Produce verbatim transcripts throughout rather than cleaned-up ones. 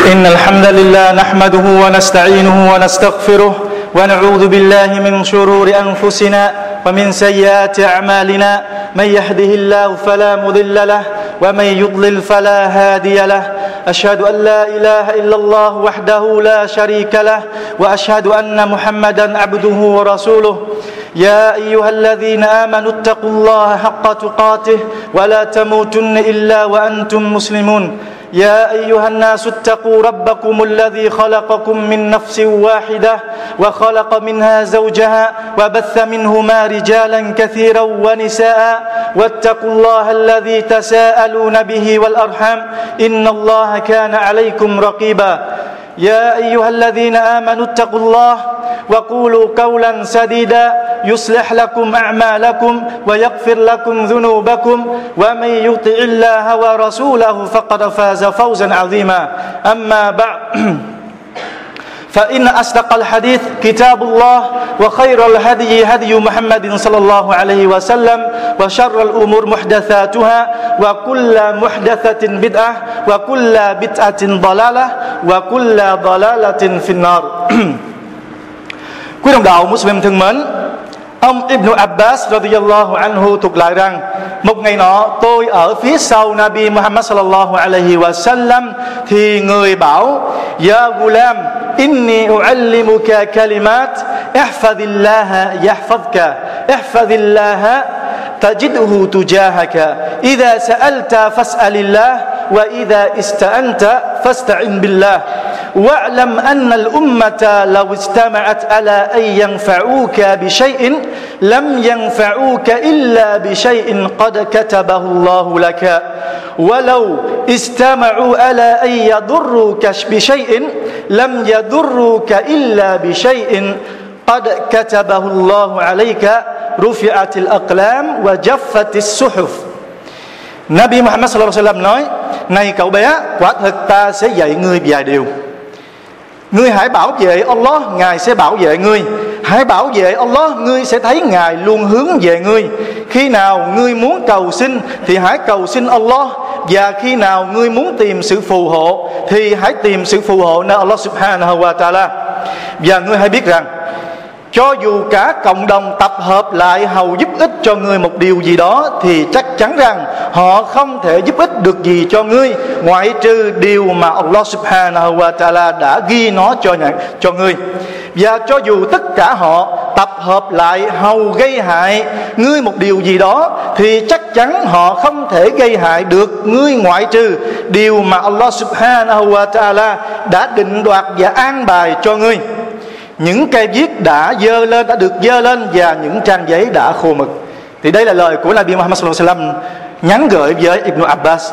إن الحمد لله نحمده ونستعينه ونستغفره ونعوذ بالله من شرور أنفسنا ومن سيئات أعمالنا، من يهده الله فلا مضل له ومن يضلل فلا هادي له. أشهد أن لا إله إلا الله وحده لا شريك له وأشهد أن محمدا عبده ورسوله. يا أيها الذين آمنوا اتقوا الله حق تقاته ولا تموتن إلا وأنتم مسلمون. يا أيها الناس اتقوا ربكم الذي خلقكم من نفس واحدة وخلق منها زوجها وبث منهما رجالا كثيرا ونساء، واتقوا الله الذي تساءلون به والأرحام إن الله كان عليكم رقيبا. يا أيها الذين آمنوا اتقوا الله وقولوا قولا سديدا يصلح لكم أعمالكم ويغفر لكم ذنوبكم، ومن يطع الله ورسوله فقد فاز فوزا عظيما. أما بعد فإن أصدق الحديث كتاب الله، وخير الهدي هدي محمد صلى الله عليه وسلم، وشر الأمور محدثاتها، وكل محدثة بدعة، وكل بدعة ضلالة، وكل ضلالة في النار. Quý đồng đạo Muslim thân mến, ông Ibn Abbas radiyallahu anhu thuật lại rằng: một ngày nọ tôi ở phía sau Nabi Muhammad sallallahu alaihi wasallam thì người bảo: Ya gulam, inni u'allimuka kalimat, ihfazillaha yahfazka, ihfazillaha tajidhu tujahaka, idha sa'alta fas'alillah, wa idha ista'anta fasta'in billah. واعلم أن الأمة لو اجتمعت على أن ينفعوك بشيء لم ينفعوك إلا بشيء قد كتبه الله لك، ولو اجتمعوا على أن يضروك بشيء لم يضروك إلا بشيء قد كتبه الله عليك، رفعت الأقلام وجفت الصحف. Nabi Muhammad sallallahu alaihi wasallam nói: này cậu bé, quả thực ta sẽ dạy ngươi vài điều. Ngươi hãy bảo vệ Allah, Ngài sẽ bảo vệ ngươi. Hãy bảo vệ Allah, ngươi sẽ thấy Ngài luôn hướng về ngươi. Khi nào ngươi muốn cầu xin thì hãy cầu xin Allah, và khi nào ngươi muốn tìm sự phù hộ thì hãy tìm sự phù hộ nơi Allah subhanahu wa ta'ala. Và ngươi hãy biết rằng cho dù cả cộng đồng tập hợp lại hầu giúp ích cho ngươi một điều gì đó thì chắc chắn rằng họ không thể giúp ích được gì cho ngươi ngoại trừ điều mà Allah subhanahu wa ta'ala đã ghi nó cho, cho ngươi. Và cho dù tất cả họ tập hợp lại hầu gây hại ngươi một điều gì đó thì chắc chắn họ không thể gây hại được ngươi ngoại trừ điều mà Allah subhanahu wa ta'ala đã định đoạt và an bài cho ngươi. Những cây viết đã dơ lên, đã được dơ lên, và những trang giấy đã khô mực. Thì đây là lời của Nabi Muhammad sallallahu alaihi wasallam nhắn gửi với Ibn Abbas.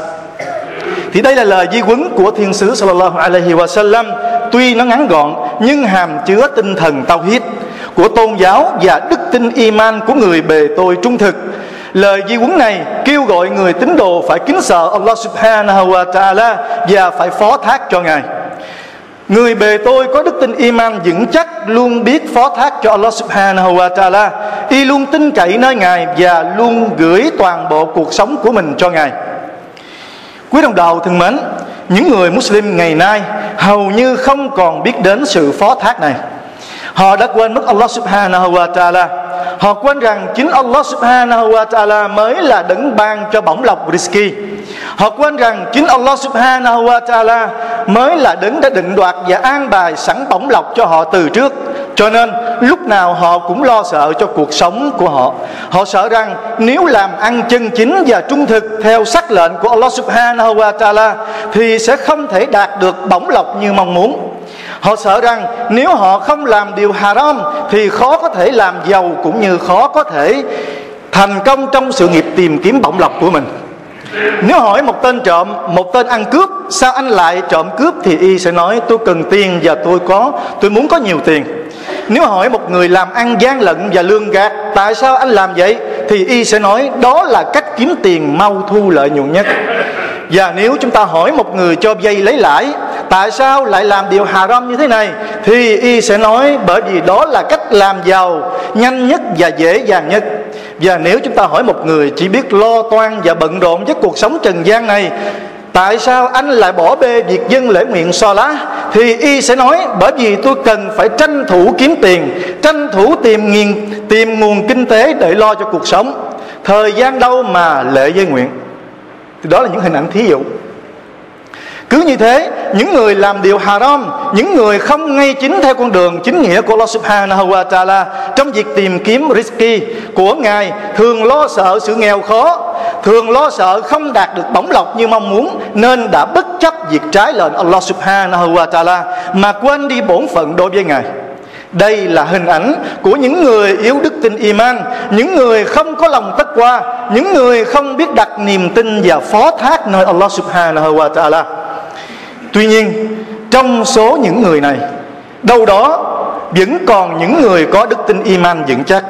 Thì đây là lời di huấn của Thiên sứ sallallahu alaihi wasallam. Tuy nó ngắn gọn nhưng hàm chứa tinh thần tauhid của tôn giáo và đức tin iman của người bề tôi trung thực. Lời di huấn này kêu gọi người tín đồ phải kính sợ Allah subhanahu wa ta'ala và phải phó thác cho Ngài. Người bề tôi có đức tin iman vững chắc, luôn biết phó thác cho Allah subhanahu wa ta'ala, y luôn tin cậy nơi Ngài và luôn gửi toàn bộ cuộc sống của mình cho Ngài. Quý đồng đạo thân mến, những người Muslim ngày nay hầu như không còn biết đến sự phó thác này. Họ đã quên mất Allah subhanahu wa ta'ala. Họ quên rằng chính Allah subhanahu wa ta'ala mới là đấng ban cho bổng lộc rizki. Họ quên rằng chính Allah subhanahu wa ta'ala mới là đấng đã định đoạt và an bài sẵn bổng lộc cho họ từ trước. Cho nên lúc nào họ cũng lo sợ cho cuộc sống của họ. Họ sợ rằng nếu làm ăn chân chính và trung thực theo sắc lệnh của Allah subhanahu wa ta'ala thì sẽ không thể đạt được bổng lộc như mong muốn. Họ sợ rằng nếu họ không làm điều haram thì khó có thể làm giàu, cũng như khó có thể thành công trong sự nghiệp tìm kiếm bổng lộc của mình. Nếu hỏi một tên trộm, một tên ăn cướp: sao anh lại trộm cướp? Thì y sẽ nói: tôi cần tiền và tôi có, tôi muốn có nhiều tiền. Nếu hỏi một người làm ăn gian lận và lương gạt: tại sao anh làm vậy? Thì y sẽ nói: đó là cách kiếm tiền mau thu lợi nhuận nhất. Và nếu chúng ta hỏi một người cho vay lấy lãi: tại sao lại làm điều haram như thế này? Thì y sẽ nói: bởi vì đó là cách làm giàu nhanh nhất và dễ dàng nhất. Và nếu chúng ta hỏi một người chỉ biết lo toan và bận rộn với cuộc sống trần gian này: tại sao anh lại bỏ bê việc dâng lễ nguyện so lá? Thì y sẽ nói, bởi vì tôi cần phải tranh thủ kiếm tiền, tranh thủ tìm nghiền, tìm nguồn kinh tế để lo cho cuộc sống. Thời gian đâu mà lễ dâng nguyện. Thì đó là những hình ảnh thí dụ. Cứ như thế, những người làm điều haram, những người không ngay chính theo con đường chính nghĩa của Allah Subhanahu wa Ta'ala trong việc tìm kiếm rizki của Ngài, thường lo sợ sự nghèo khó, thường lo sợ không đạt được bổng lộc như mong muốn, nên đã bất chấp việc trái lệnh Allah Subhanahu wa Ta'ala mà quên đi bổn phận đối với Ngài. Đây là hình ảnh của những người yếu đức tin iman, những người không có lòng taqwa, những người không biết đặt niềm tin và phó thác nơi Allah Subhanahu wa Ta'ala. Tuy nhiên, trong số những người này, đâu đó vẫn còn những người có đức tin iman vững chắc,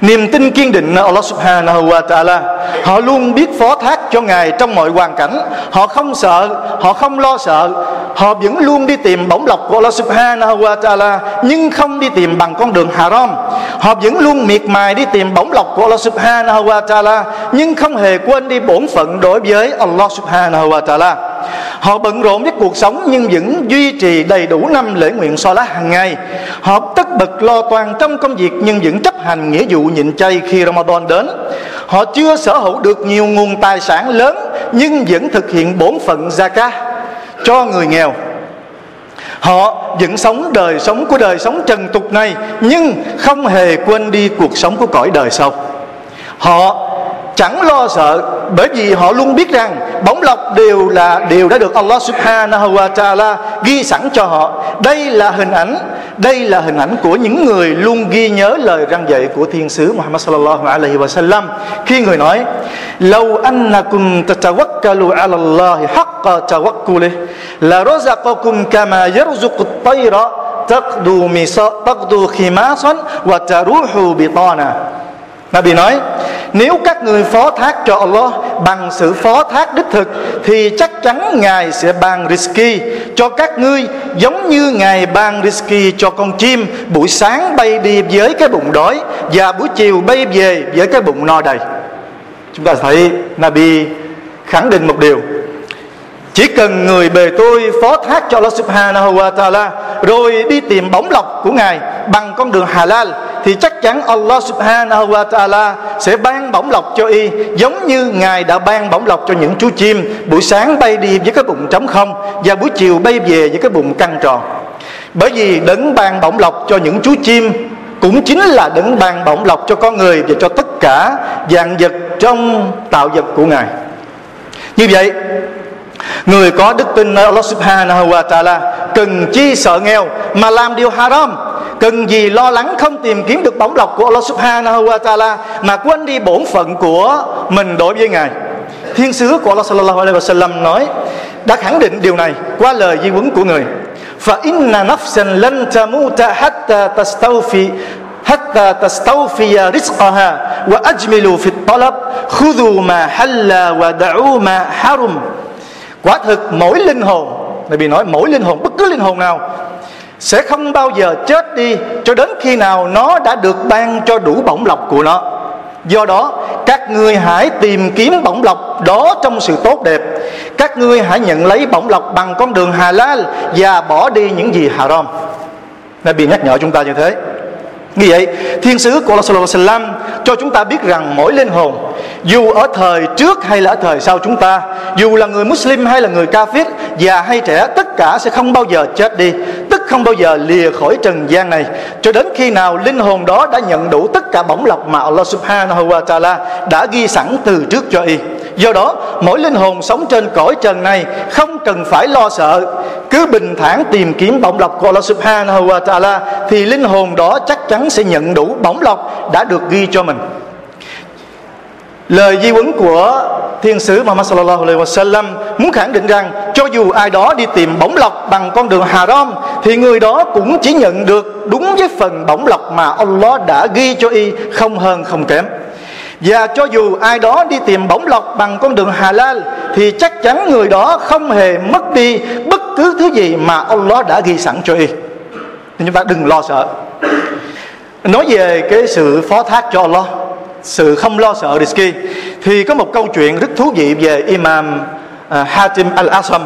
niềm tin kiên định nơi Allah Subhanahu wa Ta'ala. Họ luôn biết phó thác cho Ngài trong mọi hoàn cảnh. Họ không sợ, họ không lo sợ. Họ vẫn luôn đi tìm bổng lộc của Allah Subhanahu wa Ta'ala, nhưng không đi tìm bằng con đường haram. Họ vẫn luôn miệt mài đi tìm bổng lộc của Allah Subhanahu wa Ta'ala, nhưng không hề quên đi bổn phận đối với Allah Subhanahu wa Ta'ala. Họ bận rộn với cuộc sống nhưng vẫn duy trì đầy đủ năm lễ nguyện so lá hàng ngày. Họ tất bật lo toan trong công việc nhưng vẫn chấp hành nghĩa vụ nhịn chay khi Ramadan đến. Họ chưa sở hữu được nhiều nguồn tài sản lớn nhưng vẫn thực hiện bổn phận zakah cho người nghèo. Họ vẫn sống đời sống của đời sống trần tục này nhưng không hề quên đi cuộc sống của cõi đời sau. Họ chẳng lo sợ, bởi vì họ luôn biết rằng bổng lộc đều là điều đã được Allah Subhanahu wa Ta'ala ghi sẵn cho họ. Đây là hình ảnh, đây là hình ảnh của những người luôn ghi nhớ lời răn dạy của thiên sứ Muhammad sallallahu alaihi wasallam khi người nói: "Lau annakum tatawakkalu 'ala Allahi haqqa tawakkulih la razaqakum kama yarzuqu at-tayra taqdu misa taqdu khimasan wa taruhu bitana." Nabi nói, nếu các người phó thác cho Allah bằng sự phó thác đích thực thì chắc chắn Ngài sẽ ban rizki cho các ngươi, giống như Ngài ban rizki cho con chim, buổi sáng bay đi với cái bụng đói và buổi chiều bay về với cái bụng no đầy. Chúng ta thấy Nabi khẳng định một điều: chỉ cần người bề tôi phó thác cho Allah Subhanahu wa Ta'ala rồi đi tìm bổng lộc của Ngài bằng con đường halal thì chắc chắn Allah Subhanahu wa Ta'ala sẽ ban bổng lộc cho y, giống như Ngài đã ban bổng lộc cho những chú chim, buổi sáng bay đi với cái bụng trống không và buổi chiều bay về với cái bụng căng tròn. Bởi vì đấng ban bổng lộc cho những chú chim cũng chính là đấng ban bổng lộc cho con người và cho tất cả vạn vật trong tạo vật của Ngài. Như vậy, người có đức tin nơi Allah Subhanahu wa Ta'ala cần chi sợ nghèo mà làm điều haram, cần gì lo lắng không tìm kiếm được bổng lộc của Allah Subhanahu wa Ta'ala mà quên đi bổn phận của mình đối với Ngài. Thiên sứ của Allah Sallallahu Alaihi Wasallam nói, đã khẳng định điều này qua lời di huấn của người: "Fa inna nafsan lan tamuta hatta tastawfi hatta tastawfiya rizqaha wa ajmilu fit talab khudhu ma halla wa da'u ma harum." Quả thực mỗi linh hồn, Nabi nói mỗi linh hồn, bất cứ linh hồn nào sẽ không bao giờ chết đi cho đến khi nào nó đã được ban cho đủ bổng lộc của nó. Do đó, các ngươi hãy tìm kiếm bổng lộc đó trong sự tốt đẹp. Các ngươi hãy nhận lấy bổng lộc bằng con đường halal và bỏ đi những gì haram. Nabi nhắc nhở chúng ta như thế. Như vậy, thiên sứ của Allah Sallallahu Alaihi Wasallam cho chúng ta biết rằng mỗi linh hồn, dù ở thời trước hay là ở thời sau chúng ta, dù là người Muslim hay là người Kafir, già hay trẻ, tất cả sẽ không bao giờ chết đi, tức không bao giờ lìa khỏi trần gian này, cho đến khi nào linh hồn đó đã nhận đủ tất cả bổng lộc mà Allah Subhanahu wa Ta'ala đã ghi sẵn từ trước cho y. Do đó, mỗi linh hồn sống trên cõi trần này không cần phải lo sợ, cứ bình thản tìm kiếm bổng lộc của Allah Subhanahu wa Ta'ala thì linh hồn đó chắc chắn sẽ nhận đủ bổng lộc đã được ghi cho mình. Lời di huấn của thiên sứ Muhammad Sallallahu Alaihi Wasallam muốn khẳng định rằng cho dù ai đó đi tìm bổng lộc bằng con đường haram thì người đó cũng chỉ nhận được đúng với phần bổng lộc mà Allah đã ghi cho y, không hơn không kém. Và cho dù ai đó đi tìm bổng lộc bằng con đường halal thì chắc chắn người đó không hề mất đi bất cứ thứ gì mà Allah đã ghi sẵn cho y. Nên chúng ta đừng lo sợ. Nói về cái sự phó thác cho Allah, sự không lo sợ rizki, thì có một câu chuyện rất thú vị về Imam Hatim al-Asam,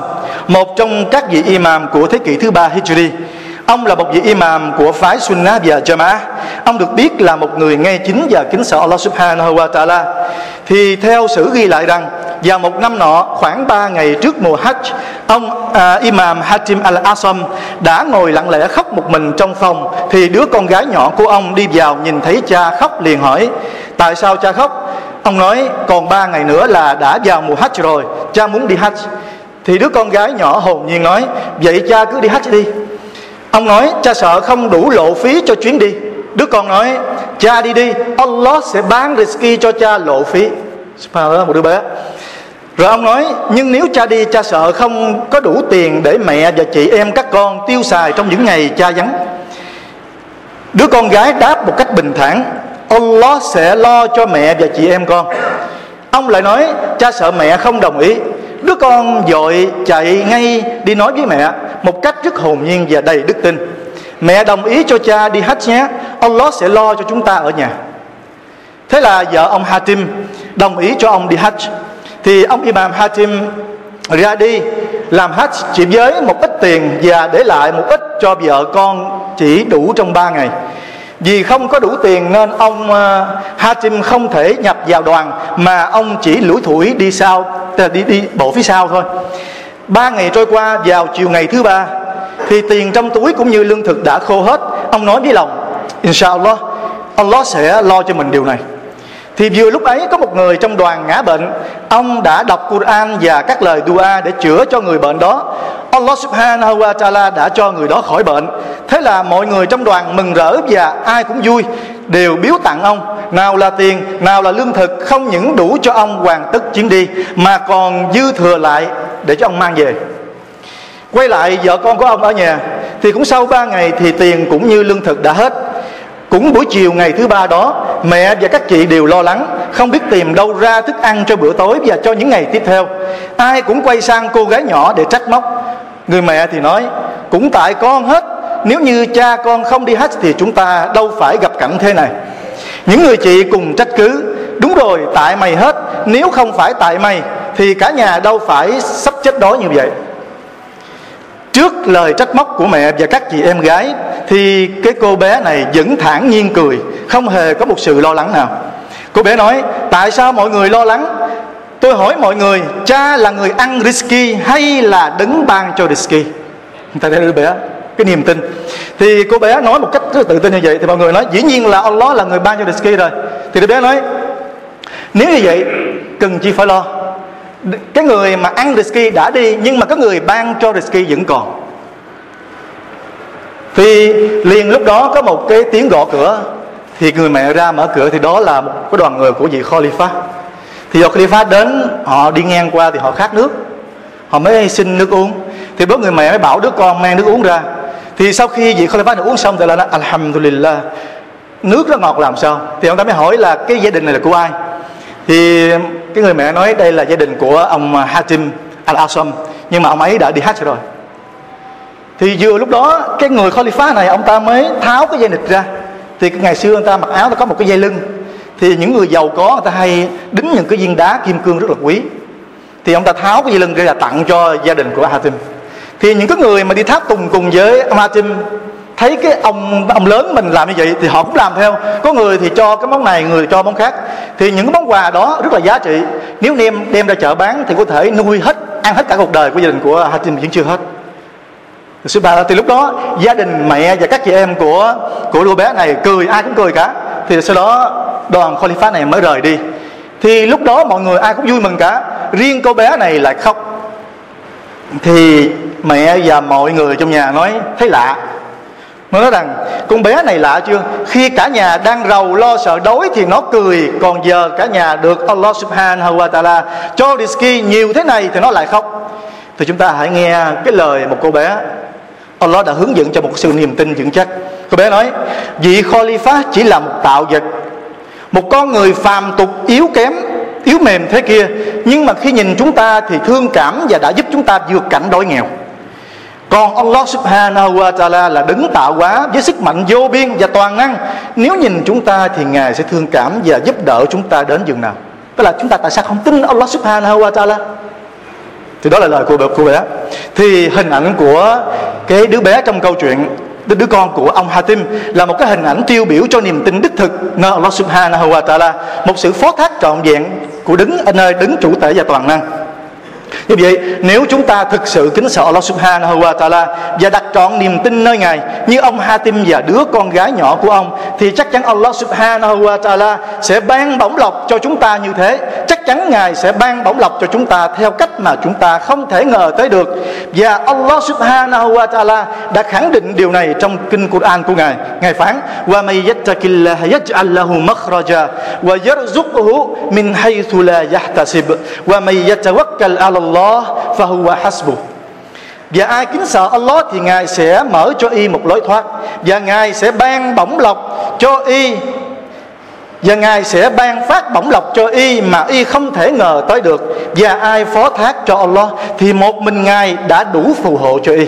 một trong các vị imam của thế kỷ thứ ba Hijri. Ông là một vị imam của phái Sunnah và Jama'ah. Ông được biết là một người ngay chính và kính sợ Allah Subhanahu wa Ta'ala. Thì theo sử ghi lại rằng, vào một năm nọ, khoảng ba ngày trước mùa Hajj, ông à, imam Hatim al-Asam đã ngồi lặng lẽ khóc một mình trong phòng. Thì đứa con gái nhỏ của ông đi vào nhìn thấy cha khóc liền hỏi: tại sao cha khóc? Ông nói: còn ba ngày nữa là đã vào mùa Hajj rồi, cha muốn đi Hajj. Thì đứa con gái nhỏ hồn nhiên nói: vậy cha cứ đi Hajj đi. Ông nói: cha sợ không đủ lộ phí cho chuyến đi. Đứa con nói: cha đi đi, Allah sẽ bán rizki cho cha lộ phí. Subhanallah, một đứa bé. Rồi ông nói: nhưng nếu cha đi, cha sợ không có đủ tiền để mẹ và chị em các con tiêu xài trong những ngày cha vắng. Đứa con gái đáp một cách bình thản: Allah sẽ lo cho mẹ và chị em con. Ông lại nói: cha sợ mẹ không đồng ý. Đứa con vội chạy ngay đi nói với mẹ một cách rất hồn nhiên và đầy đức tin: mẹ đồng ý cho cha đi Hajj nhé, Allah sẽ lo cho chúng ta ở nhà. Thế là vợ ông Hatim đồng ý cho ông đi Hajj. Thì ông imam Hatim ra đi làm Hajj chỉ với một ít tiền và để lại một ít cho vợ con, chỉ đủ trong ba ngày. Vì không có đủ tiền nên ông Hatim không thể nhập vào đoàn, mà ông chỉ lủi thủi đi sau, đi, đi bộ phía sau thôi. Ba ngày trôi qua, vào chiều ngày thứ ba thì tiền trong túi cũng như lương thực đã khô hết. Ông nói với lòng: Inshallah, Allah sẽ lo cho mình điều này. Thì vừa lúc ấy có một người trong đoàn ngã bệnh. Ông đã đọc Quran và các lời dua để chữa cho người bệnh đó. Allah Subhanahu wa Ta'ala đã cho người đó khỏi bệnh. Thế là mọi người trong đoàn mừng rỡ và ai cũng vui, đều biếu tặng ông. Nào là tiền, nào là lương thực, không những đủ cho ông hoàn tất chuyến đi mà còn dư thừa lại để cho ông mang về. Quay lại vợ con của ông ở nhà, thì cũng sau ba ngày thì tiền cũng như lương thực đã hết. Cũng buổi chiều ngày thứ ba đó, mẹ và các chị đều lo lắng, không biết tìm đâu ra thức ăn cho bữa tối và cho những ngày tiếp theo. Ai cũng quay sang cô gái nhỏ để trách móc. Người mẹ thì nói: cũng tại con hết, nếu như cha con không đi Hajj thì chúng ta đâu phải gặp cảnh thế này. Những người chị cùng trách cứ: đúng rồi, tại mày hết, nếu không phải tại mày thì cả nhà đâu phải sắp chết đói như vậy. Trước lời trách móc của mẹ và các chị em gái thì cái cô bé này vẫn thản nhiên cười, không hề có một sự lo lắng nào. Cô bé nói: tại sao mọi người lo lắng? Tôi hỏi mọi người, cha là người ăn rizki hay là đứng ban cho rizki? Người ta thấy đứa bé cái niềm tin. Thì cô bé nói một cách rất tự tin như vậy. Thì mọi người nói: dĩ nhiên là Allah là người ban cho rizki rồi. Thì đứa bé nói: nếu như vậy cần chi phải lo. Cái người mà ăn rizki đã đi, nhưng mà cái người ban cho rizki vẫn còn. Thì liền lúc đó có một cái tiếng gõ cửa. Thì người mẹ ra mở cửa, thì đó là một cái đoàn người của vị Khalifa. Thì do Khalifa đến, họ đi ngang qua thì họ khát nước, họ mới xin nước uống. Thì bố người mẹ mới bảo đứa con mang nước uống ra. Thì sau khi vị Khalifa này uống xong thì là nói: Alhamdulillah, nước rất ngọt làm sao. Thì ông ta mới hỏi là cái gia đình này là của ai. Thì cái người mẹ nói: đây là gia đình của ông Hatim al-Asam, nhưng mà ông ấy đã đi Hajj rồi. Thì vừa lúc đó cái người Khalifa này ông ta mới tháo cái dây nịt ra. Thì ngày xưa người ta mặc áo, ta có một cái dây lưng. Thì những người giàu có người ta hay đính những cái viên đá kim cương rất là quý. Thì ông ta tháo cái dây lưng ra là tặng cho gia đình của Hatim. Thì những cái người mà đi tháp tùng cùng với ông Hatim thấy cái ông ông lớn mình làm như vậy thì họ cũng làm theo. Có người thì cho cái món này, người cho món khác. Thì những cái món quà đó rất là giá trị. Nếu đem đem ra chợ bán thì có thể nuôi hết, ăn hết cả cuộc đời của gia đình của Hatim vẫn chưa hết. Thì lúc đó gia đình mẹ và các chị em của của đứa bé này cười, ai cũng cười cả. Thì sau đó đoàn Khalifa này mới rời đi. Thì lúc đó mọi người ai cũng vui mừng cả, riêng cô bé này lại khóc. Thì mẹ và mọi người trong nhà nói thấy lạ. Nó nói rằng: con bé này lạ chưa, khi cả nhà đang rầu lo sợ đói thì nó cười, còn giờ cả nhà được Allah Subhanahu wa Ta'ala cho rizki nhiều thế này thì nó lại khóc. Thì chúng ta hãy nghe cái lời một cô bé Allah đã hướng dẫn cho một sự niềm tin vững chắc. Cô bé nói: vị Khalifa chỉ là một tạo vật, một con người phàm tục yếu kém, yếu mềm thế kia, nhưng mà khi nhìn chúng ta thì thương cảm và đã giúp chúng ta vượt cảnh đói nghèo. Còn Allah Subhanahu wa Ta'ala là đấng tạo hóa với sức mạnh vô biên và toàn năng. Nếu nhìn chúng ta thì Ngài sẽ thương cảm và giúp đỡ chúng ta đến dường nào. Tức là chúng ta tại sao không tin Allah Subhanahu wa Ta'ala? Thì đó là lời của cô bé. Thì hình ảnh của cái đứa bé trong câu chuyện, đứa con của ông Hatim, là một cái hình ảnh tiêu biểu cho niềm tin đích thực nơi Allah Subhanahu wa Ta'ala, một sự phó thác trọn vẹn của đứng ở nơi đứng chủ tể và toàn năng. Như vậy, nếu chúng ta thực sự kính sợ Allah Subhanahu wa Ta'ala và đặt trọn niềm tin nơi Ngài như ông Hatim và đứa con gái nhỏ của ông, thì chắc chắn Allah Subhanahu wa Ta'ala sẽ ban bổng lộc cho chúng ta như thế. Chắc chắn Ngài sẽ ban bổng lộc cho chúng ta theo cách mà chúng ta không thể ngờ tới được. Và Allah Subhanahu wa Ta'ala đã khẳng định điều này trong kinh Quran của Ngài. Ngài phán: "Wa may yattaqillaha yaj'al lahu makhraja wa yarzuqhu min haythu la yahtasib wa may yatawakkal 'ala Allah." Và ai kính sợ Allah thì Ngài sẽ mở cho y một lối thoát, và Ngài sẽ ban bổng lộc cho y, và Ngài sẽ ban phát bổng lộc cho y mà y không thể ngờ tới được. Và ai phó thác cho Allah thì một mình Ngài đã đủ phù hộ cho y.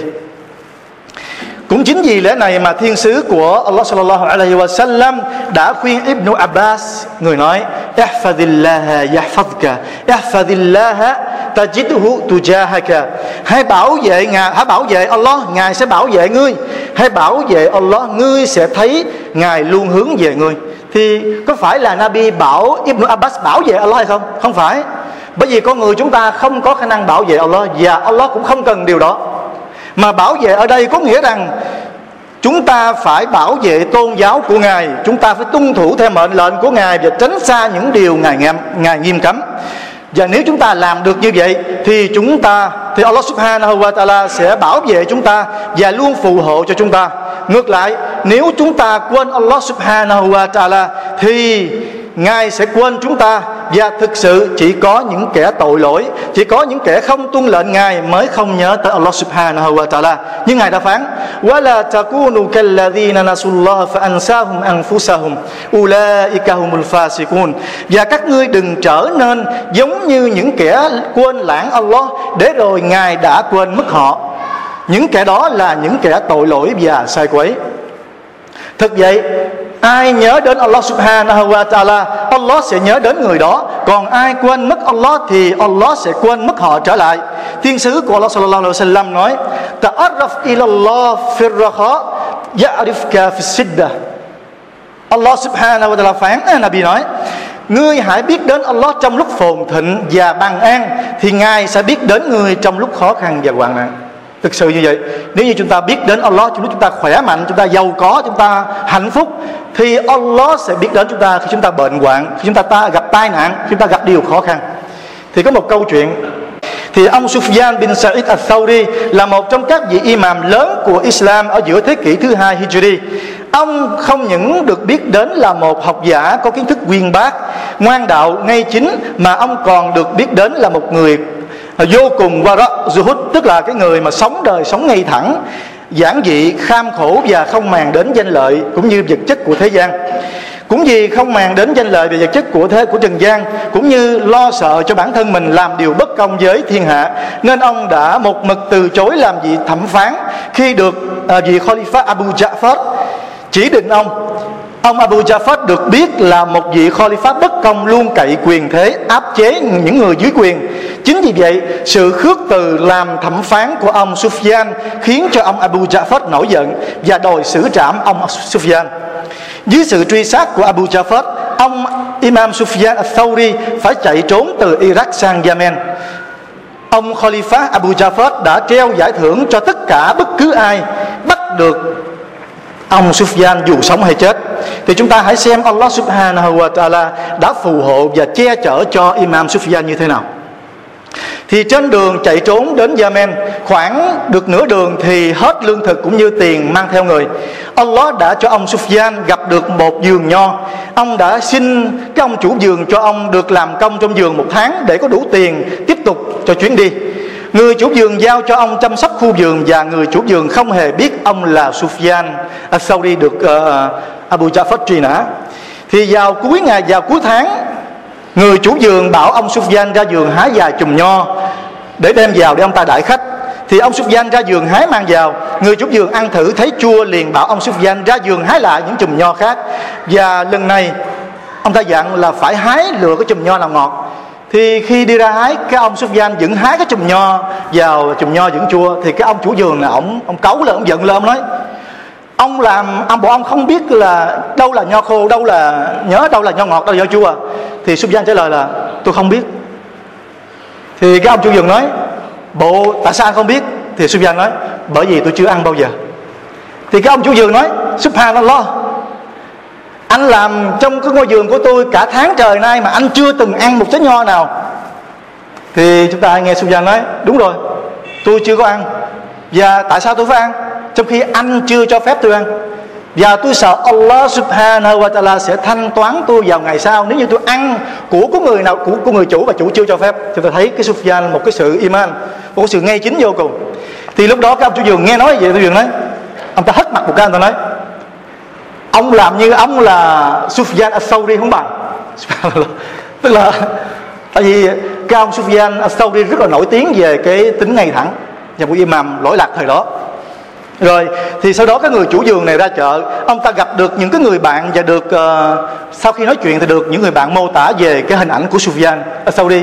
Cũng chính vì lẽ này mà thiên sứ của Allah sallallahu alaihi wa sallam đã khuyên Ibn Abbas, người nói: "Ihfazillaha yahfazka, ihfazillaha tajidhu tujahaka." Hãy bảo vệ Ngài, hãy bảo vệ Allah, Ngài sẽ bảo vệ ngươi. Hãy bảo vệ Allah, ngươi sẽ thấy Ngài luôn hướng về ngươi. Thì có phải là Nabi bảo Ibn Abbas bảo vệ Allah hay không? Không phải. Bởi vì con người chúng ta không có khả năng bảo vệ Allah, và Allah cũng không cần điều đó. Mà bảo vệ ở đây có nghĩa rằng chúng ta phải bảo vệ tôn giáo của Ngài, chúng ta phải tuân thủ theo mệnh lệnh của Ngài và tránh xa những điều Ngài nghiêm, Ngài nghiêm cấm. Và nếu chúng ta làm được như vậy thì chúng ta, thì Allah Subhanahu wa Ta'ala sẽ bảo vệ chúng ta và luôn phù hộ cho chúng ta. Ngược lại, nếu chúng ta quên Allah Subhanahu wa Ta'ala thì Ngài sẽ quên chúng ta, và thực sự chỉ có những kẻ tội lỗi, chỉ có những kẻ không tuân lệnh Ngài mới không nhớ tới Allah Subhanahu wa Ta'ala. Nhưng Ngài đã phán: "Wala takunu kalladhina nasullaha fa ansahum anfusahum ulaika humul fasiqun." Và các ngươi đừng trở nên giống như những kẻ quên lãng Allah để rồi Ngài đã quên mất họ. Những kẻ đó là những kẻ tội lỗi và sai quấy. Thật vậy, ai nhớ đến Allah Subhanahu wa Ta'ala, Allah sẽ nhớ đến người đó. Còn ai quên mất Allah thì Allah sẽ quên mất họ trở lại. Thiên sứ của Allah Sallallahu Alaihi Wasallam nói: "Ta'arraf ilallah firraha ya'rifka fissidda." Allah Subhanahu wa Ta'ala phán, Nabi nói: "Ngươi hãy biết đến Allah trong lúc phồn thịnh và bằng an, thì Ngài sẽ biết đến ngươi trong lúc khó khăn và hoạn nạn." Thực sự như vậy, nếu như chúng ta biết đến Allah trong lúc chúng ta khỏe mạnh, chúng ta giàu có, chúng ta hạnh phúc, thì Allah sẽ biết đến chúng ta khi chúng ta bệnh hoạn, khi chúng ta, ta gặp tai nạn, khi chúng ta gặp điều khó khăn. Thì có một câu chuyện, thì ông Sufyan bin Sa'id al-Thawri là một trong các vị imam lớn của Islam ở giữa thế kỷ thứ hai Hijri. Ông không những được biết đến là một học giả có kiến thức uyên bác, ngoan đạo, ngay chính, mà ông còn được biết đến là một người vô cùng qua đó zuhud, tức là cái người mà sống đời sống ngay thẳng, giản dị, kham khổ và không màng đến danh lợi cũng như vật chất của thế gian. Cũng vì không màng đến danh lợi và vật chất của thế của trần gian, cũng như lo sợ cho bản thân mình làm điều bất công với thiên hạ, nên ông đã một mực từ chối làm vị thẩm phán khi được à, vị Khalifa Abu Ja'far chỉ định ông. Ông Abu Ja'far được biết là một vị Khalifa bất công, luôn cậy quyền thế áp chế những người dưới quyền. Chính vì vậy, sự khước từ làm thẩm phán của ông Sufyan khiến cho ông Abu Ja'far nổi giận và đòi xử trảm ông Sufyan. Dưới sự truy sát của Abu Ja'far, ông Imam Sufyan al-Thawri phải chạy trốn từ Iraq sang Yemen. Ông Khalifa Abu Ja'far đã treo giải thưởng cho tất cả bất cứ ai bắt được ông Sufyan dù sống hay chết. Thì chúng ta hãy xem Allah Subhanahu wa Ta'ala đã phù hộ và che chở cho Imam Sufyan như thế nào. Thì trên đường chạy trốn đến Yemen, khoảng được nửa đường thì hết lương thực cũng như tiền mang theo người. Allah đã cho ông Sufyan gặp được một vườn nho. Ông đã xin cái ông chủ vườn cho ông được làm công trong vườn một tháng để có đủ tiền tiếp tục cho chuyến đi. Người chủ vườn giao cho ông chăm sóc khu vườn, và người chủ vườn không hề biết ông là Sufyan al-Thawri được uh, Abu Ja'far truy nã. Thì vào cuối ngày, vào cuối tháng, người chủ vườn bảo ông Sufyan ra vườn hái vài chùm nho để đem vào để ông ta đãi khách. Thì ông Sufyan ra vườn hái mang vào, người chủ vườn ăn thử thấy chua liền bảo ông Sufyan ra vườn hái lại những chùm nho khác. Và lần này ông ta dặn là phải hái lựa cái chùm nho nào ngọt. Thì khi đi ra hái, cái ông xuất gian vẫn hái cái chùm nho vào, chùm nho vẫn chua. Thì cái ông chủ vườn là ông ông cáu lên, ông giận lên, ông nói ông làm ông bọn ông không biết là đâu là nho khô, đâu là nhớ đâu là nho ngọt, đâu là nho chua. Thì xuất gian trả lời là tôi không biết. Thì cái ông chủ vườn nói bộ tại sao anh không biết? Thì xuất gian nói bởi vì tôi chưa ăn bao giờ. Thì cái ông chủ vườn nói subhanallah, anh làm trong cái ngôi vườn của tôi cả tháng trời nay mà anh chưa từng ăn một trái nho nào. Thì chúng ta nghe Sufyan nói đúng rồi, tôi chưa có ăn. Và tại sao tôi phải ăn trong khi anh chưa cho phép tôi ăn? Và tôi sợ Allah subhanahu wa ta'ala sẽ thanh toán tôi vào ngày sau nếu như tôi ăn của của người nào, của, của người chủ và chủ chưa cho phép. Chúng ta thấy cái Sufyan một cái sự iman, một cái sự ngay chính vô cùng. Thì lúc đó các ông chủ vườn nghe nói vậy, tôi vườn nói ông ta hất mặt một cái, ông ta nói ông làm như ông là Sufyan al-Thawri không bằng. Tức là tại vì cái ông Sufyan al-Thawri rất là nổi tiếng về cái tính ngay thẳng và một imam lỗi lạc thời đó. Rồi thì sau đó cái người chủ vườn này ra chợ, ông ta gặp được những cái người bạn và được uh, sau khi nói chuyện thì được những người bạn mô tả về cái hình ảnh của Sufyan al-Thawri.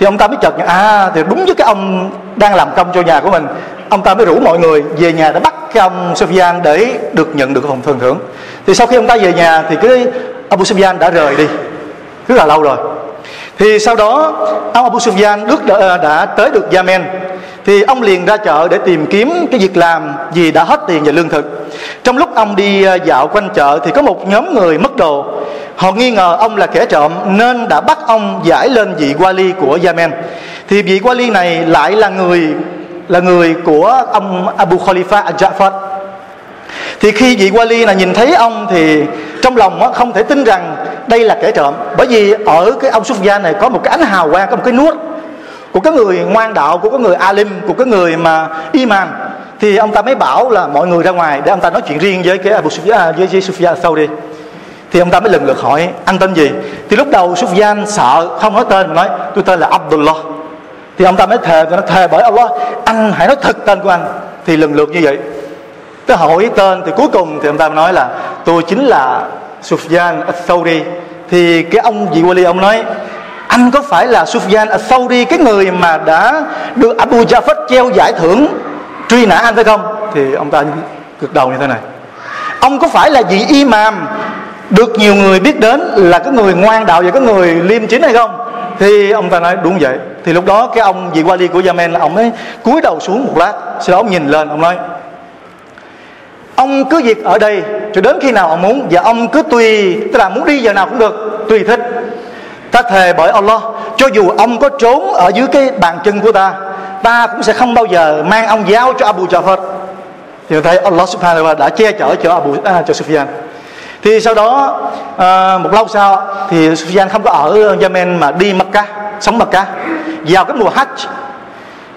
Thì ông ta mới chợt nhận à thì đúng với cái ông đang làm công cho nhà của mình. Ông ta mới rủ mọi người về nhà để bắt cái ông Sufyan để được nhận được cái phần thưởng. Thì sau khi ông ta về nhà thì cái Abu Sufyan đã rời đi rất là lâu rồi. Thì sau đó ông Abu Sufyan Đức đã, đã tới được Yemen. Thì ông liền ra chợ để tìm kiếm cái việc làm vì đã hết tiền và lương thực. Trong lúc ông đi dạo quanh chợ thì có một nhóm người mất đồ. Họ nghi ngờ ông là kẻ trộm nên đã bắt ông giải lên vị Wali của Yemen. Thì vị Wali này lại là người là người của ông Abu Khalifa al-Ja'far. Thì khi vị Wali này nhìn thấy ông thì trong lòng không thể tin rằng đây là kẻ trộm, bởi vì ở cái ông Sufyan này có một cái ánh hào quang, có một cái nuốt của cái người ngoan đạo, của cái người alim, của cái người mà iman. Thì ông ta mới bảo là mọi người ra ngoài để ông ta nói chuyện riêng với cái Abu Sufyan, với Sufyan al-Thawri. Thì ông ta mới lần lượt hỏi anh tên gì. Thì lúc đầu Sufyan sợ không nói tên, nói tôi tên là Abdullah. Thì ông ta mới thề, nó thề bởi Allah, anh hãy nói thật tên của anh. Thì lần lượt như vậy tới hỏi tên, thì cuối cùng thì ông ta nói là tôi chính là Sufyan al-Thawri. Thì cái ông vị Wali ông nói anh có phải là Sufyan al-Thawri, cái người mà đã được Abu Ja'far treo giải thưởng truy nã anh phải không? Thì ông ta gật đầu như thế này. Ông có phải là vị imam được nhiều người biết đến là cái người ngoan đạo và cái người liêm chính hay không? Thì ông ta nói đúng vậy. Thì lúc đó cái ông vị Wali của Yemen là ông ấy cúi đầu xuống một lát, sau đó ông nhìn lên, ông nói ông cứ việc ở đây cho đến khi nào ông muốn, và ông cứ tùy, tức là muốn đi giờ nào cũng được, tùy thích. Ta thề bởi Allah, cho dù ông có trốn ở dưới cái bàn chân của ta, ta cũng sẽ không bao giờ mang ông giao cho Abu Ja'far. Thì thấy Allah subhanahu wa ta'ala đã che chở cho Abu à, cho Sufyan. Thì sau đó à, một lâu sau thì Sufyan không có ở Yemen mà đi Mecca, sống Mecca vào cái mùa Hajj.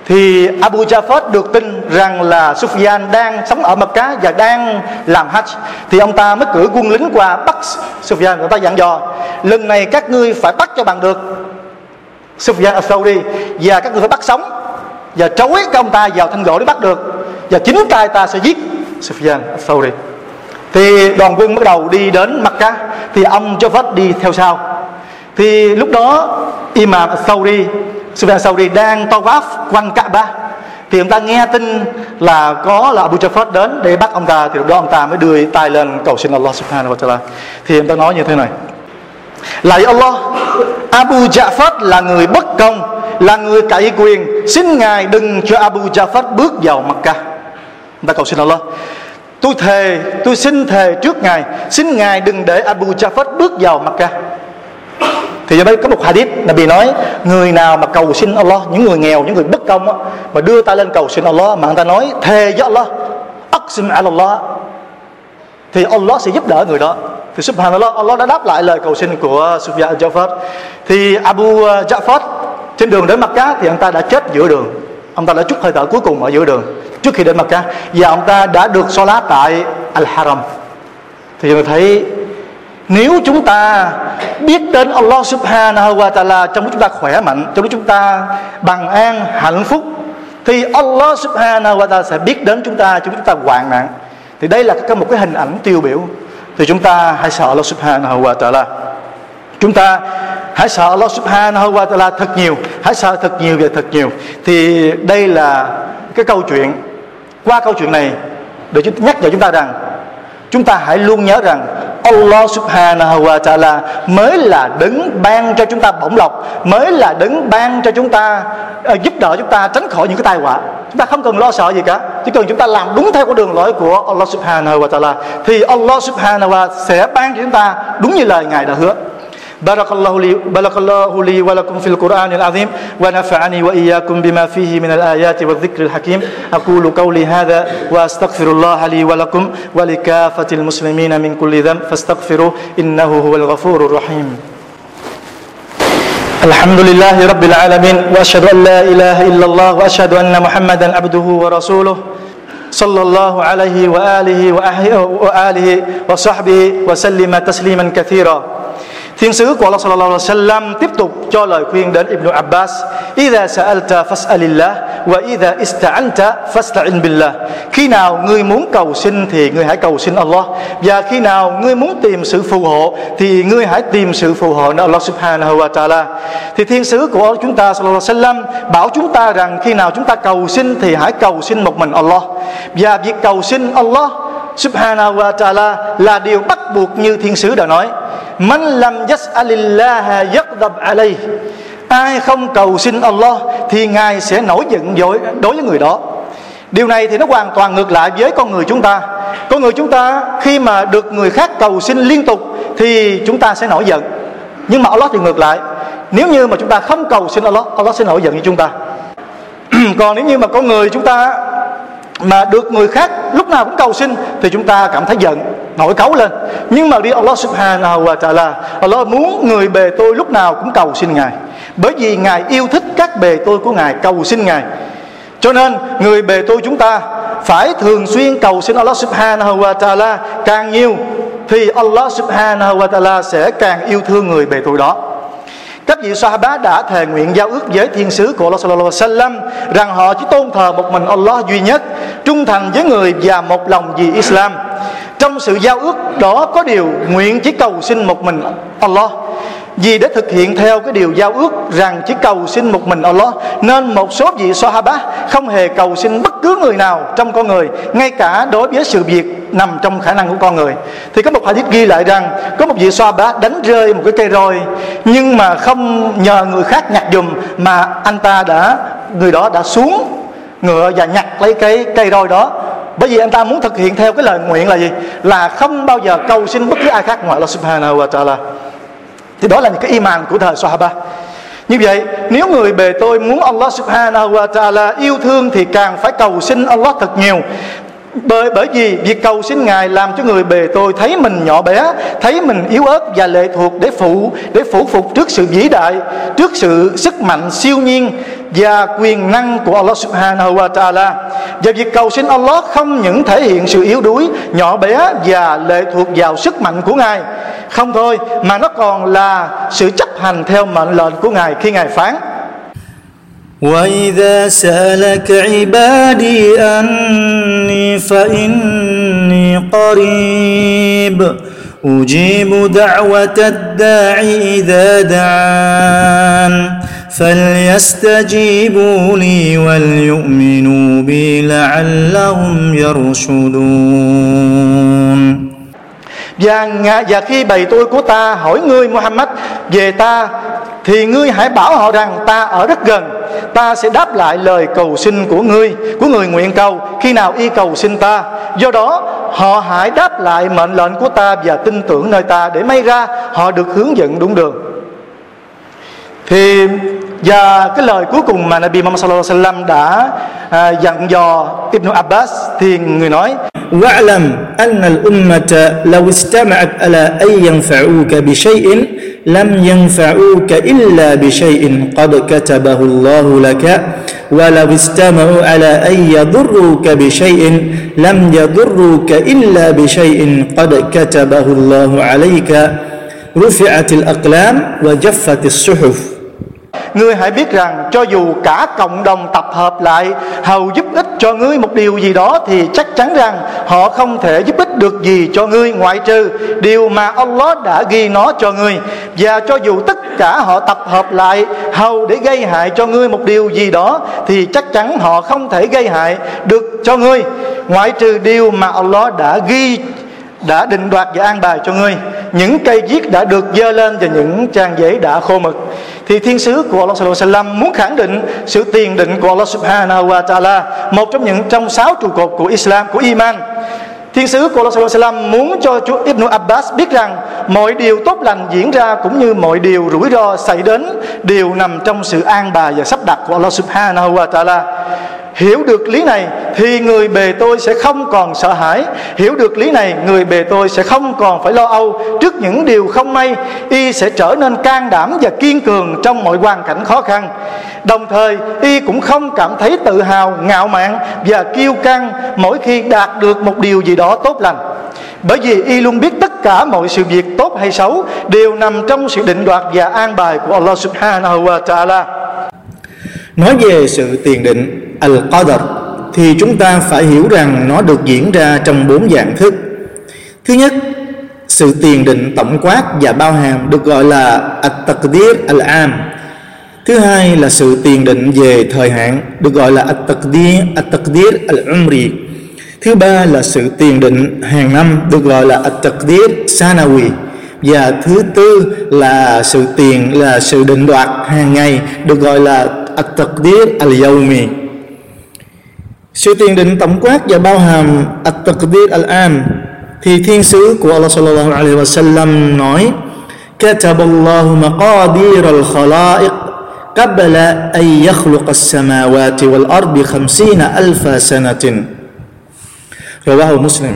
Thì Abu Ja'far được tin rằng là Sufyan đang sống ở Mecca và đang làm Hajj. Thì ông ta mới cử quân lính qua bắt Sufyan. Người ta dặn dò lần này các ngươi phải bắt cho bằng được Sufyan al-Thawri, và các ngươi phải bắt sống và trói các ông ta vào thanh gỗ để bắt được, và chính tay ta sẽ giết Sufyan al-Thawri. Thì đoàn quân bắt đầu đi đến Mecca, thì ông Ja'far đi theo sau. Thì lúc đó Imam al-Thawri Sufyan al-Thawri đang tawaf quanh Kaaba. Thì ông ta nghe tin là có là Abu Ja'far đến để bắt ông ta. Thì lúc đó ông ta mới đưa tay lên cầu xin Allah subhanahu wa ta'ala. Thì ông ta nói như thế này: lạy Allah, Abu Ja'far là người bất công, là người cậy quyền, xin Ngài đừng cho Abu Ja'far bước vào Mecca. Ông ta cầu xin Allah: tôi thề, tôi xin thề trước Ngài, xin Ngài đừng để Abu Ja'far bước vào Mecca. Thì vậy có một hadith Nabi nói người nào mà cầu xin Allah, những người nghèo, những người bất công á, mà đưa ta lên cầu xin Allah mà người ta nói thề với Allah, aqsim ala Allah, thì Allah sẽ giúp đỡ người đó. Thì subhanallah, Allah đã đáp lại lời cầu xin của Sufyan Ja'far. Thì Abu Ja'far trên đường đến Mecca thì ông ta đã chết giữa đường. Ông ta đã trút hơi thở cuối cùng ở giữa đường trước khi đến Mecca, và ông ta đã được salat tại Al-Haram. Thì chúng ta thấy nếu chúng ta biết đến Allah subhanahu wa ta'ala trong lúc chúng ta khỏe mạnh, trong lúc chúng ta bằng an, hạnh phúc, thì Allah subhanahu wa ta'ala sẽ biết đến chúng ta trong lúc chúng ta hoạn nạn. Thì đây là một cái hình ảnh tiêu biểu. Thì chúng ta hãy sợ Allah subhanahu wa ta'ala. Chúng ta hãy sợ Allah subhanahu wa ta'ala thật nhiều, hãy sợ thật nhiều và thật nhiều. Thì đây là cái câu chuyện, qua câu chuyện này để nhắc nhở chúng ta rằng chúng ta hãy luôn nhớ rằng Allah subhanahu wa ta'ala mới là đấng ban cho chúng ta bổng lộc, mới là đấng ban cho chúng ta, giúp đỡ chúng ta tránh khỏi những cái tai họa. Chúng ta không cần lo sợ gì cả, chỉ cần chúng ta làm đúng theo con đường lối của Allah subhanahu wa ta'ala thì Allah subhanahu wa ta'ala sẽ ban cho chúng ta đúng như lời Ngài đã hứa. Barakallahu li barakallahu li wa lakum fil Qur'anil azim wa nafa'ani wa iyyakum bima fihi min al-ayati wadh-dhikril hakim. Aqulu qawli hadha wa astaghfirullaha li wa lakum wa likafatil muslimina min kulli dhanb fastaghfiruhu innahu huwal ghafurur rahim. Alhamdulillahi rabbil alamin wa ashhadu an la ilaha illallah wa ashhadu anna Muhammadan abduhu wa rasuluhu sallallahu alayhi wa alihi wa alihi wa sahbihi wa sallama tasliman kathira. Thiên sứ của Allah sallallahu alaihi wasallam tiếp tục cho lời khuyên đến Ibn Abbas: "Idha sa'alta fas'alillah wa idha ista'anta fasta'in billah." Khi nào ngươi muốn cầu xin thì ngươi hãy cầu xin Allah, và khi nào ngươi muốn tìm sự phù hộ thì ngươi hãy tìm sự phù hộ nơi Allah subhanahu wa ta'ala. Thì thiên sứ của chúng ta sallallahu alaihi wasallam bảo chúng ta rằng khi nào chúng ta cầu xin thì hãy cầu xin một mình Allah, và việc cầu xin Allah subhanahu wa ta'ala là điều bắt buộc như thiên sứ đã nói: "Man lam yas'alillaha yaghdab alayh." Ai không cầu xin Allah thì Ngài sẽ nổi giận đối với người đó. Điều này thì nó hoàn toàn ngược lại với con người chúng ta. Con người chúng ta khi mà được người khác cầu xin liên tục thì chúng ta sẽ nổi giận. Nhưng mà Allah thì ngược lại. Nếu như mà chúng ta không cầu xin Allah, Allah sẽ nổi giận với chúng ta. Còn nếu như mà con người chúng ta mà được người khác lúc nào cũng cầu xin thì chúng ta cảm thấy giận, nổi cáu lên. Nhưng mà đi Allah subhanahu wa ta'ala, Allah muốn người bề tôi lúc nào cũng cầu xin Ngài, bởi vì Ngài yêu thích các bề tôi của Ngài cầu xin Ngài. Cho nên người bề tôi chúng ta phải thường xuyên cầu xin Allah subhanahu wa ta'ala càng nhiều thì Allah subhanahu wa ta'ala sẽ càng yêu thương người bề tôi đó. Các vị Sahaba đã thề nguyện giao ước với thiên sứ của Allah sallallahu alaihi wasallam rằng họ chỉ tôn thờ một mình Allah duy nhất, trung thành với người và một lòng vì Islam. Trong sự giao ước đó có điều nguyện chỉ cầu xin một mình Allah. Vì để thực hiện theo cái điều giao ước rằng chỉ cầu xin một mình Allah nên một số vị Sahaba không hề cầu xin bất cứ người nào trong con người, ngay cả đối với sự việc nằm trong khả năng của con người. Thì có một hadith ghi lại rằng có một vị Sahaba đánh rơi một cái cây roi, nhưng mà không nhờ người khác nhặt dùm mà anh ta đã người đó đã xuống ngựa và nhặt lấy cái cây roi đó. Bởi vì anh ta muốn thực hiện theo cái lời nguyện là gì? Là không bao giờ cầu xin bất cứ ai khác ngoài Allah subhanahu wa ta'ala. Thì đó là những cái iman của thời Sahaba. Như vậy, nếu người bề tôi muốn Allah subhanahu wa ta'ala yêu thương thì càng phải cầu xin Allah thật nhiều. Bởi bởi vì việc cầu xin Ngài làm cho người bề tôi thấy mình nhỏ bé, thấy mình yếu ớt và lệ thuộc để phụ để phủ phục trước sự vĩ đại, trước sự sức mạnh siêu nhiên và quyền năng của Allah subhanahu wa ta'ala. Và việc cầu xin Allah không những thể hiện sự yếu đuối, nhỏ bé và lệ thuộc vào sức mạnh của Ngài không thôi, mà nó còn là sự chấp hành theo mệnh lệnh của Ngài khi Ngài phán: وَإِذَا سَأَلَكَ عِبَادِي أَنِّي فَإِنِّي قَرِيبٌ أُجِيبُ دَعْوَةَ الدَّاعِ إِذَا دَعَانِ فَلْيَسْتَجِيبُوا لِي وَلْيُؤْمِنُوا بِي لَعَلَّهُمْ يَرْشُدُونَ. Và, và khi bầy tôi của ta hỏi ngươi Muhammad về ta thì ngươi hãy bảo họ rằng ta ở rất gần, ta sẽ đáp lại lời cầu xin của ngươi, của người nguyện cầu khi nào y cầu xin ta. Do đó họ hãy đáp lại mệnh lệnh của ta và tin tưởng nơi ta, để may ra họ được hướng dẫn đúng đường. Thì và cái lời cuối cùng mà Nabi Muhammad sallallahu alaihi wasallam đã à, dặn dò Ibn Abbas thì người nói: وَعْلَمْ أَنَّ الْأُمَّةَ لَوْ اسْتَمَعَتْ عَلَىٰ أَنْ يَنْفَعُوكَ بِشَيْءٍ لَمْ يَنْفَعُوكَ إِلَّا بِشَيْءٍ قَدْ كَتَبَهُ اللَّهُ لَكَ وَلَوْ اسْتَمَعُوا عَلَىٰ أَنْ يَضُرُّوكَ بِشَيْءٍ لَمْ يَضُرُّوكَ إِلَّا بِشَيْءٍ قَدْ كَتَبَهُ اللَّهُ عَلَيْكَ رُفِعَتِ الْأَقْلَامُ وَجَفَّتِ الصُّحُفُ. Ngươi hãy biết rằng cho dù cả cộng đồng tập hợp lại hầu giúp ích cho ngươi một điều gì đó thì chắc chắn rằng họ không thể giúp ích được gì cho ngươi ngoại trừ điều mà Allah đã ghi nó cho ngươi. Và cho dù tất cả họ tập hợp lại hầu để gây hại cho ngươi một điều gì đó, thì chắc chắn họ không thể gây hại được cho ngươi, ngoại trừ điều mà Allah đã ghi, đã định đoạt và an bài cho ngươi, những cây viết đã được dơ lên và những trang giấy đã khô mực. Thì thiên sứ của Allah Sallallahu Alaihi Wasallam muốn khẳng định sự tiền định của Allah Subhanahu Wa Taala, một trong những trong sáu trụ cột của Islam, của Iman. Thiên sứ của Allah Sallallahu Alaihi Wasallam muốn cho Chúa Ibn Abbas biết rằng mọi điều tốt lành diễn ra cũng như mọi điều rủi ro xảy đến đều nằm trong sự an bài và sắp đặt của Allah Subhanahu Wa Taala. Hiểu được lý này thì người bề tôi sẽ không còn sợ hãi. Hiểu được lý này, người bề tôi sẽ không còn phải lo âu trước những điều không may. Y sẽ trở nên can đảm và kiên cường trong mọi hoàn cảnh khó khăn. Đồng thời, y cũng không cảm thấy tự hào, ngạo mạn và kiêu căng mỗi khi đạt được một điều gì đó tốt lành, bởi vì y luôn biết tất cả mọi sự việc tốt hay xấu đều nằm trong sự định đoạt và an bài của Allah Subhanahu Wa Ta'ala. Nói về sự tiền định Al-Qadr thì chúng ta phải hiểu rằng nó được diễn ra trong bốn dạng thức. Thứ nhất, sự tiền định tổng quát và bao hàm được gọi là At-Taqdir Al-Am. Thứ hai là sự tiền định về thời hạn được gọi là At-Taqdir At-Taqdir Al-Umri. Thứ ba là sự tiền định hàng năm được gọi là At-Taqdir Sanawi. Và thứ tư là sự tiền là sự định đoạt hàng ngày được gọi là At-Taqdir Al-Yawmi. Sự tiền định tổng quát và bao hàm At-Taqdir Al-Am thì thiên sứ của Allah Sallallahu Alaihi Wasallam nói: Kataballahu maqadir al-khalaiq qabla an yakhluqa as-samawati wal-ardi khamsina alfa sanatin. Rawahu Muslim.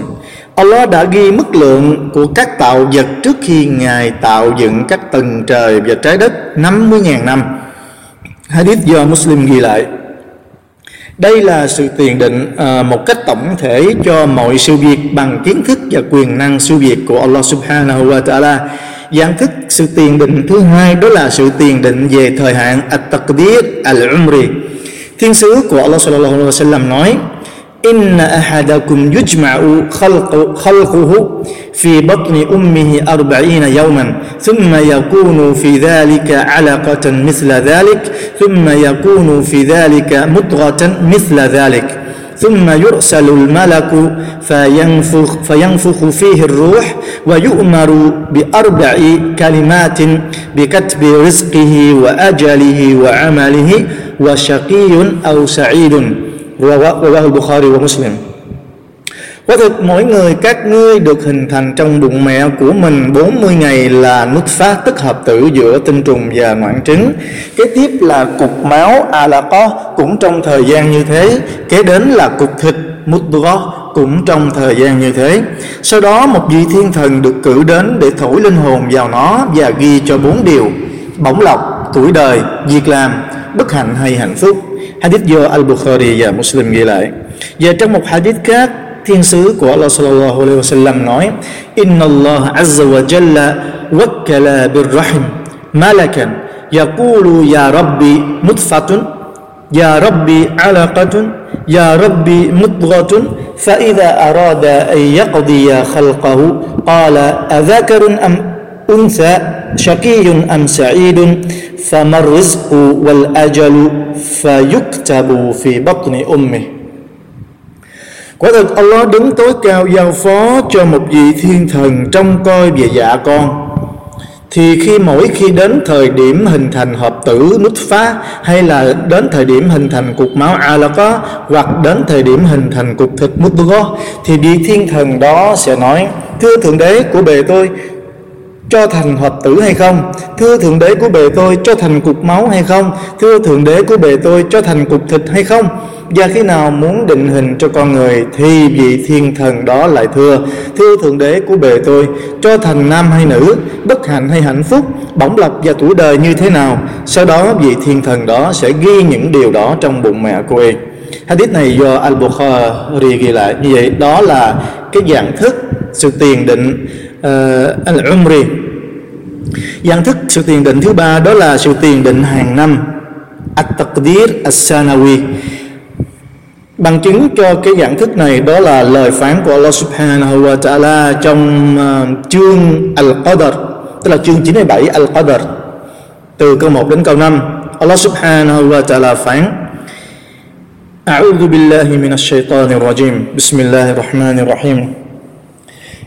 Allah đã ghi mức lượng của các tạo vật trước khi Ngài tạo dựng các tầng trời và trái đất năm mươi nghìn năm. Hadith do Muslim ghi lại. Đây là sự tiền định à, một cách tổng thể cho mọi sự việc bằng kiến thức và quyền năng siêu việt của Allah Subhanahu Wa Ta'ala. Dạng thức sự tiền định thứ hai đó là sự tiền định về thời hạn At-Taqdir Al-Umri. Thiên sứ của Allah Sallallahu Alaihi Wasallam nói: Inna ahadakum yujma'u khalquhu fi batni ummihi arba'ina yawman thumma yakunu fi dhalika 'alaqatan mithla dhalik thumma yakunu fi dhalika mudghatan mithla dhalik thumma yursalu al-malaku fayanfukh fayanfukhu fihi ar-ruh wa yu'maru bi arba'i kalimatin bi katbi rizqihi wa ajalihi wa 'amalihi wa shaqiyyun aw sa'idun. Rawahu Bukhari và Muslim. Quả thực mỗi người các ngươi được hình thành trong bụng mẹ của mình bốn mươi ngày là nút phát tức hợp tử giữa tinh trùng và ngoạn trứng. Kế tiếp là cục máu Alaqa cũng trong thời gian như thế. Kế đến là cục thịt Mudghah cũng trong thời gian như thế. Sau đó một vị thiên thần được cử đến để thổi linh hồn vào nó và ghi cho bốn điều: bổng lộc, tuổi đời, việc làm, bất hạnh hay hạnh phúc. Hadith do Al-Bukhari và Muslim ghi lại. Và trong một hadith khác, thiên sứ của Allah Sallallahu Alaihi Wasallam nói: Inna Allah Azza wa Jalla wakkala birrahim malakan yaqulu ya Rabbi mutfatun ya Rabbi alaqatun ya Rabbi mudghatun fa idha arada an yaqdiya khalqahu qala adhakarun am untha شقي أم سعيد فما الرزق والأجل فيكتب في بطن أمه. Quả thật Allah đứng tối cao giao phó cho một vị thiên thần trông coi về dạ con. Thì khi mỗi khi đến thời điểm hình thành hợp tử nutfa hay là đến thời điểm hình thành cục máu alaqa hoặc đến thời điểm hình thành cục thịt mudghah thì vị thiên thần đó sẽ nói: Thưa Thượng Đế của bề tôi, cho thành hợp tử hay không? Thưa Thượng Đế của bề tôi, cho thành cục máu hay không? Thưa Thượng Đế của bề tôi, cho thành cục thịt hay không? Và khi nào muốn định hình cho con người thì vị thiên thần đó lại thưa: Thưa Thượng Đế của bề tôi, cho thành nam hay nữ, bất hạnh hay hạnh phúc, bổng lộc và tuổi đời như thế nào? Sau đó vị thiên thần đó sẽ ghi những điều đó trong bụng mẹ của y. Hadith này do Al-Bukhari ghi lại. Như vậy đó là cái dạng thức sự tiền định Uh, Al-Umri. Dạng thức sự tiền định thứ ba đó là sự tiền định hàng năm At-Taqdir As-Sanawi. Bằng chứng cho cái dạng thức này đó là lời phán của Allah Subhanahu Wa Ta'ala trong uh, chương Al-Qadr tức là chương chín mươi bảy Al-Qadr, từ câu một đến câu năm. Allah subhanahu wa ta'ala phán: A'udhu billahi minash shaitanir rajim. Bismillahir rahmanir rahim.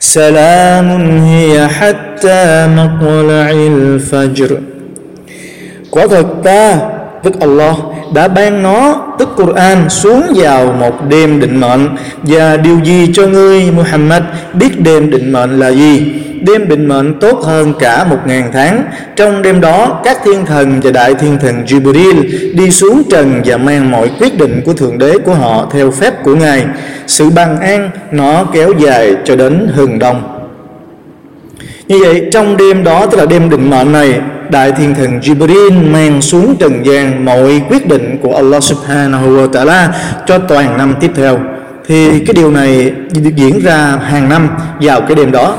سلام هي حتى مطلع الفجر. Quả thật ta, tức Allah, đã ban nó, tức Quran, xuống vào một đêm định mệnh. Và điều gì cho ngươi Muhammad biết đêm định mệnh là gì? Đêm định mệnh tốt hơn cả một ngàn tháng. Trong đêm đó, các thiên thần và đại thiên thần Jibril đi xuống trần và mang mọi quyết định của Thượng Đế của họ theo phép của Ngài. Sự bằng an nó kéo dài cho đến hừng đông. Như vậy, trong đêm đó, tức là đêm định mệnh này, đại thiên thần Jibril mang xuống trần gian mọi quyết định của Allah subhanahu wa ta'ala cho toàn năm tiếp theo. Thì cái điều này diễn ra hàng năm vào cái đêm đó.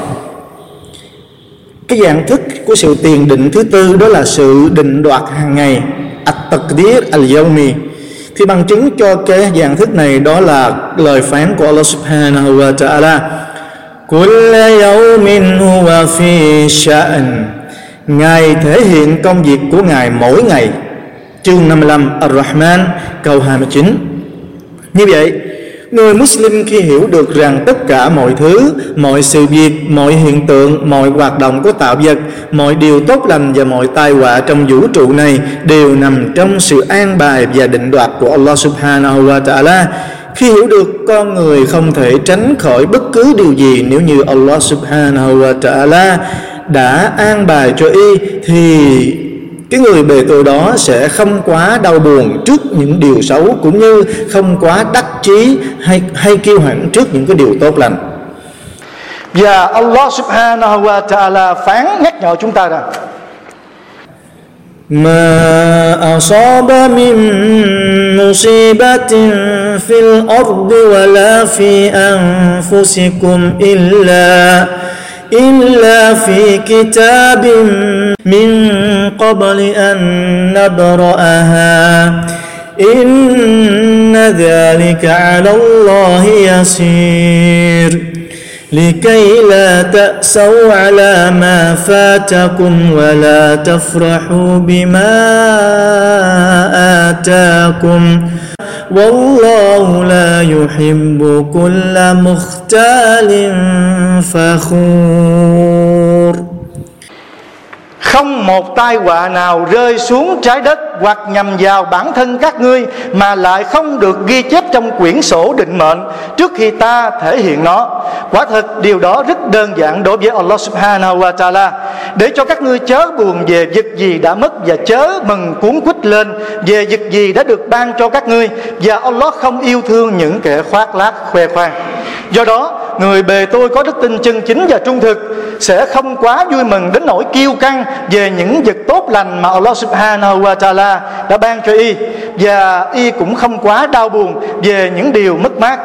Cái dạng thức của sự tiền định thứ tư đó là sự định đoạt hàng ngày, At-Taqdir Al-Yawmi. Thì bằng chứng cho cái dạng thức này đó là lời phán của Allah subhanahu wa ta'ala: Kulla yawmin huwa fi sha'n. Ngài thể hiện công việc của Ngài mỗi ngày. Chương năm mươi lăm Ar-Rahman câu hai mươi chín. Như vậy, người Muslim khi hiểu được rằng tất cả mọi thứ, mọi sự việc, mọi hiện tượng, mọi hoạt động của tạo vật, mọi điều tốt lành và mọi tai họa trong vũ trụ này đều nằm trong sự an bài và định đoạt của Allah subhanahu wa ta'ala. Khi hiểu được, con người không thể tránh khỏi bất cứ điều gì nếu như Allah subhanahu wa ta'ala đã an bài cho y, thì cái người bề tôi đó sẽ không quá đau buồn trước những điều xấu, cũng như không quá đắc chí hay, hay kiêu hãnh trước những cái điều tốt lành. Và Allah subhanahu wa ta'ala phán nhắc nhở chúng ta rằng: Ma asaba min musibatin fil ardi wa la fi anfusikum illa إلا في كتاب من قبل أن نبرأها إن ذلك على الله يسير. لكي لا تأسوا على ما فاتكم ولا تفرحوا بما آتاكم والله لا يحب كل مختال فخور. Không một tai họa nào rơi xuống trái đất hoặc nhằm vào bản thân các ngươi mà lại không được ghi chép trong quyển sổ định mệnh trước khi ta thể hiện nó. Quả thật điều đó rất đơn giản đối với Allah subhanahu wa ta'ala, để cho các ngươi chớ buồn về việc gì đã mất và chớ mừng cuốn quýt lên về việc gì đã được ban cho các ngươi. Và Allah không yêu thương những kẻ khoác lác khoe khoang. Do đó, người bề tôi có đức tin chân chính và trung thực sẽ không quá vui mừng đến nỗi kiêu căng về những vật tốt lành mà Allah subhanahu wa ta'ala đã ban cho y, và y cũng không quá đau buồn về những điều mất mát,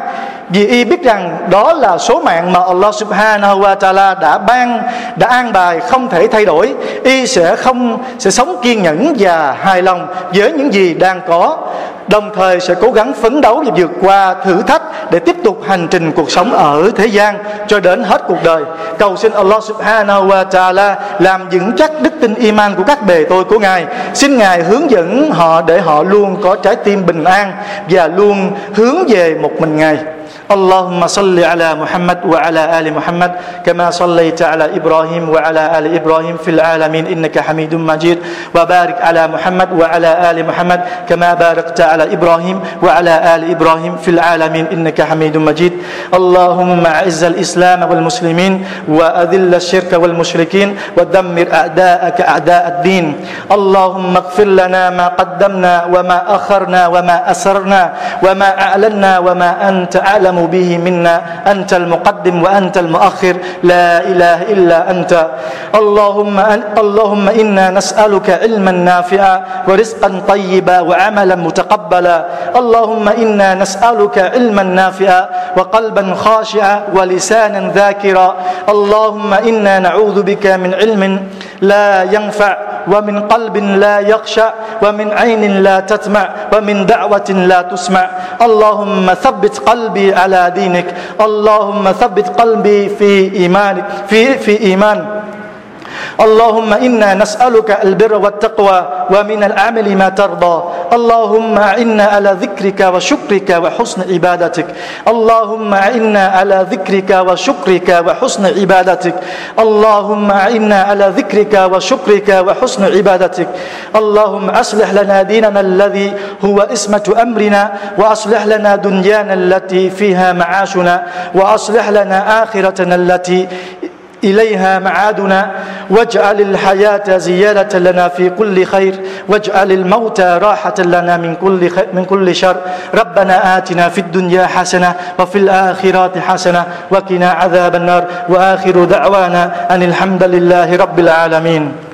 vì y biết rằng đó là số mạng mà Allah subhanahu wa ta'ala đã ban, đã an bài không thể thay đổi. Y sẽ không sẽ sống kiên nhẫn và hài lòng với những gì đang có, đồng thời sẽ cố gắng phấn đấu và vượt qua thử thách để tiếp tục hành trình cuộc sống ở thế gian cho đến hết cuộc đời. Cầu xin Allah subhanahu wa ta'ala làm vững chắc đức tin iman của các bề tôi của Ngài. Xin Ngài hướng dẫn họ để họ luôn có trái tim bình an và luôn hướng về một mình Ngài. اللهم صل على محمد وعلى آل محمد كما صليت على إبراهيم وعلى آل إبراهيم في العالمين إنك حميد مجيد وبارك على محمد وعلى آل محمد كما باركت على إبراهيم وعلى آل إبراهيم في العالمين إنك حميد مجيد. اللهم أعز الإسلام والمسلمين وأذل الشرك والمشركين ودمر أعداءك أعداء الدين. اللهم اغفر لنا ما قدمنا وما أخرنا وما أسررنا وما أعلنا وما أنت أعلم نعلم به منا أنت المقدم وأنت المؤخر لا إله إلا أنت اللهم اللهم إنا نسألك علما نافعا ورزقا طيبا وعملا متقبلا اللهم إنا نسألك علما نافعا وقلبا خاشعا ولسانا ذاكرا اللهم إنا نعوذ بك من علم لا ينفع ومن قلب لا يخشع ومن عين لا تتمع ومن دعوة لا تسمع اللهم ثبت قلبي على دينك اللهم ثبت قلبي في إيمانك في في إيمان اللهم إنا نسألك البر والتقوى ومن العمل ما ترضى اللهم إنا على ذكرك وشكرك وحسن عبادتك اللهم إنا على ذكرك وشكرك وحسن عبادتك اللهم إنا على ذكرك وشكرك وحسن عبادتك اللهم أصلح لنا ديننا الذي هو عصمة أمرنا وأصلح لنا دنيانا التي فيها معاشنا وأصلح لنا آخرتنا التي إليها معادنا واجعل الحياة زيادة لنا في كل خير واجعل الموت راحة لنا من كل خير من كل شر ربنا آتنا في الدنيا حسنة وفي الآخرة حسنة وقنا عذاب النار وآخر دعوانا أن الحمد لله رب العالمين.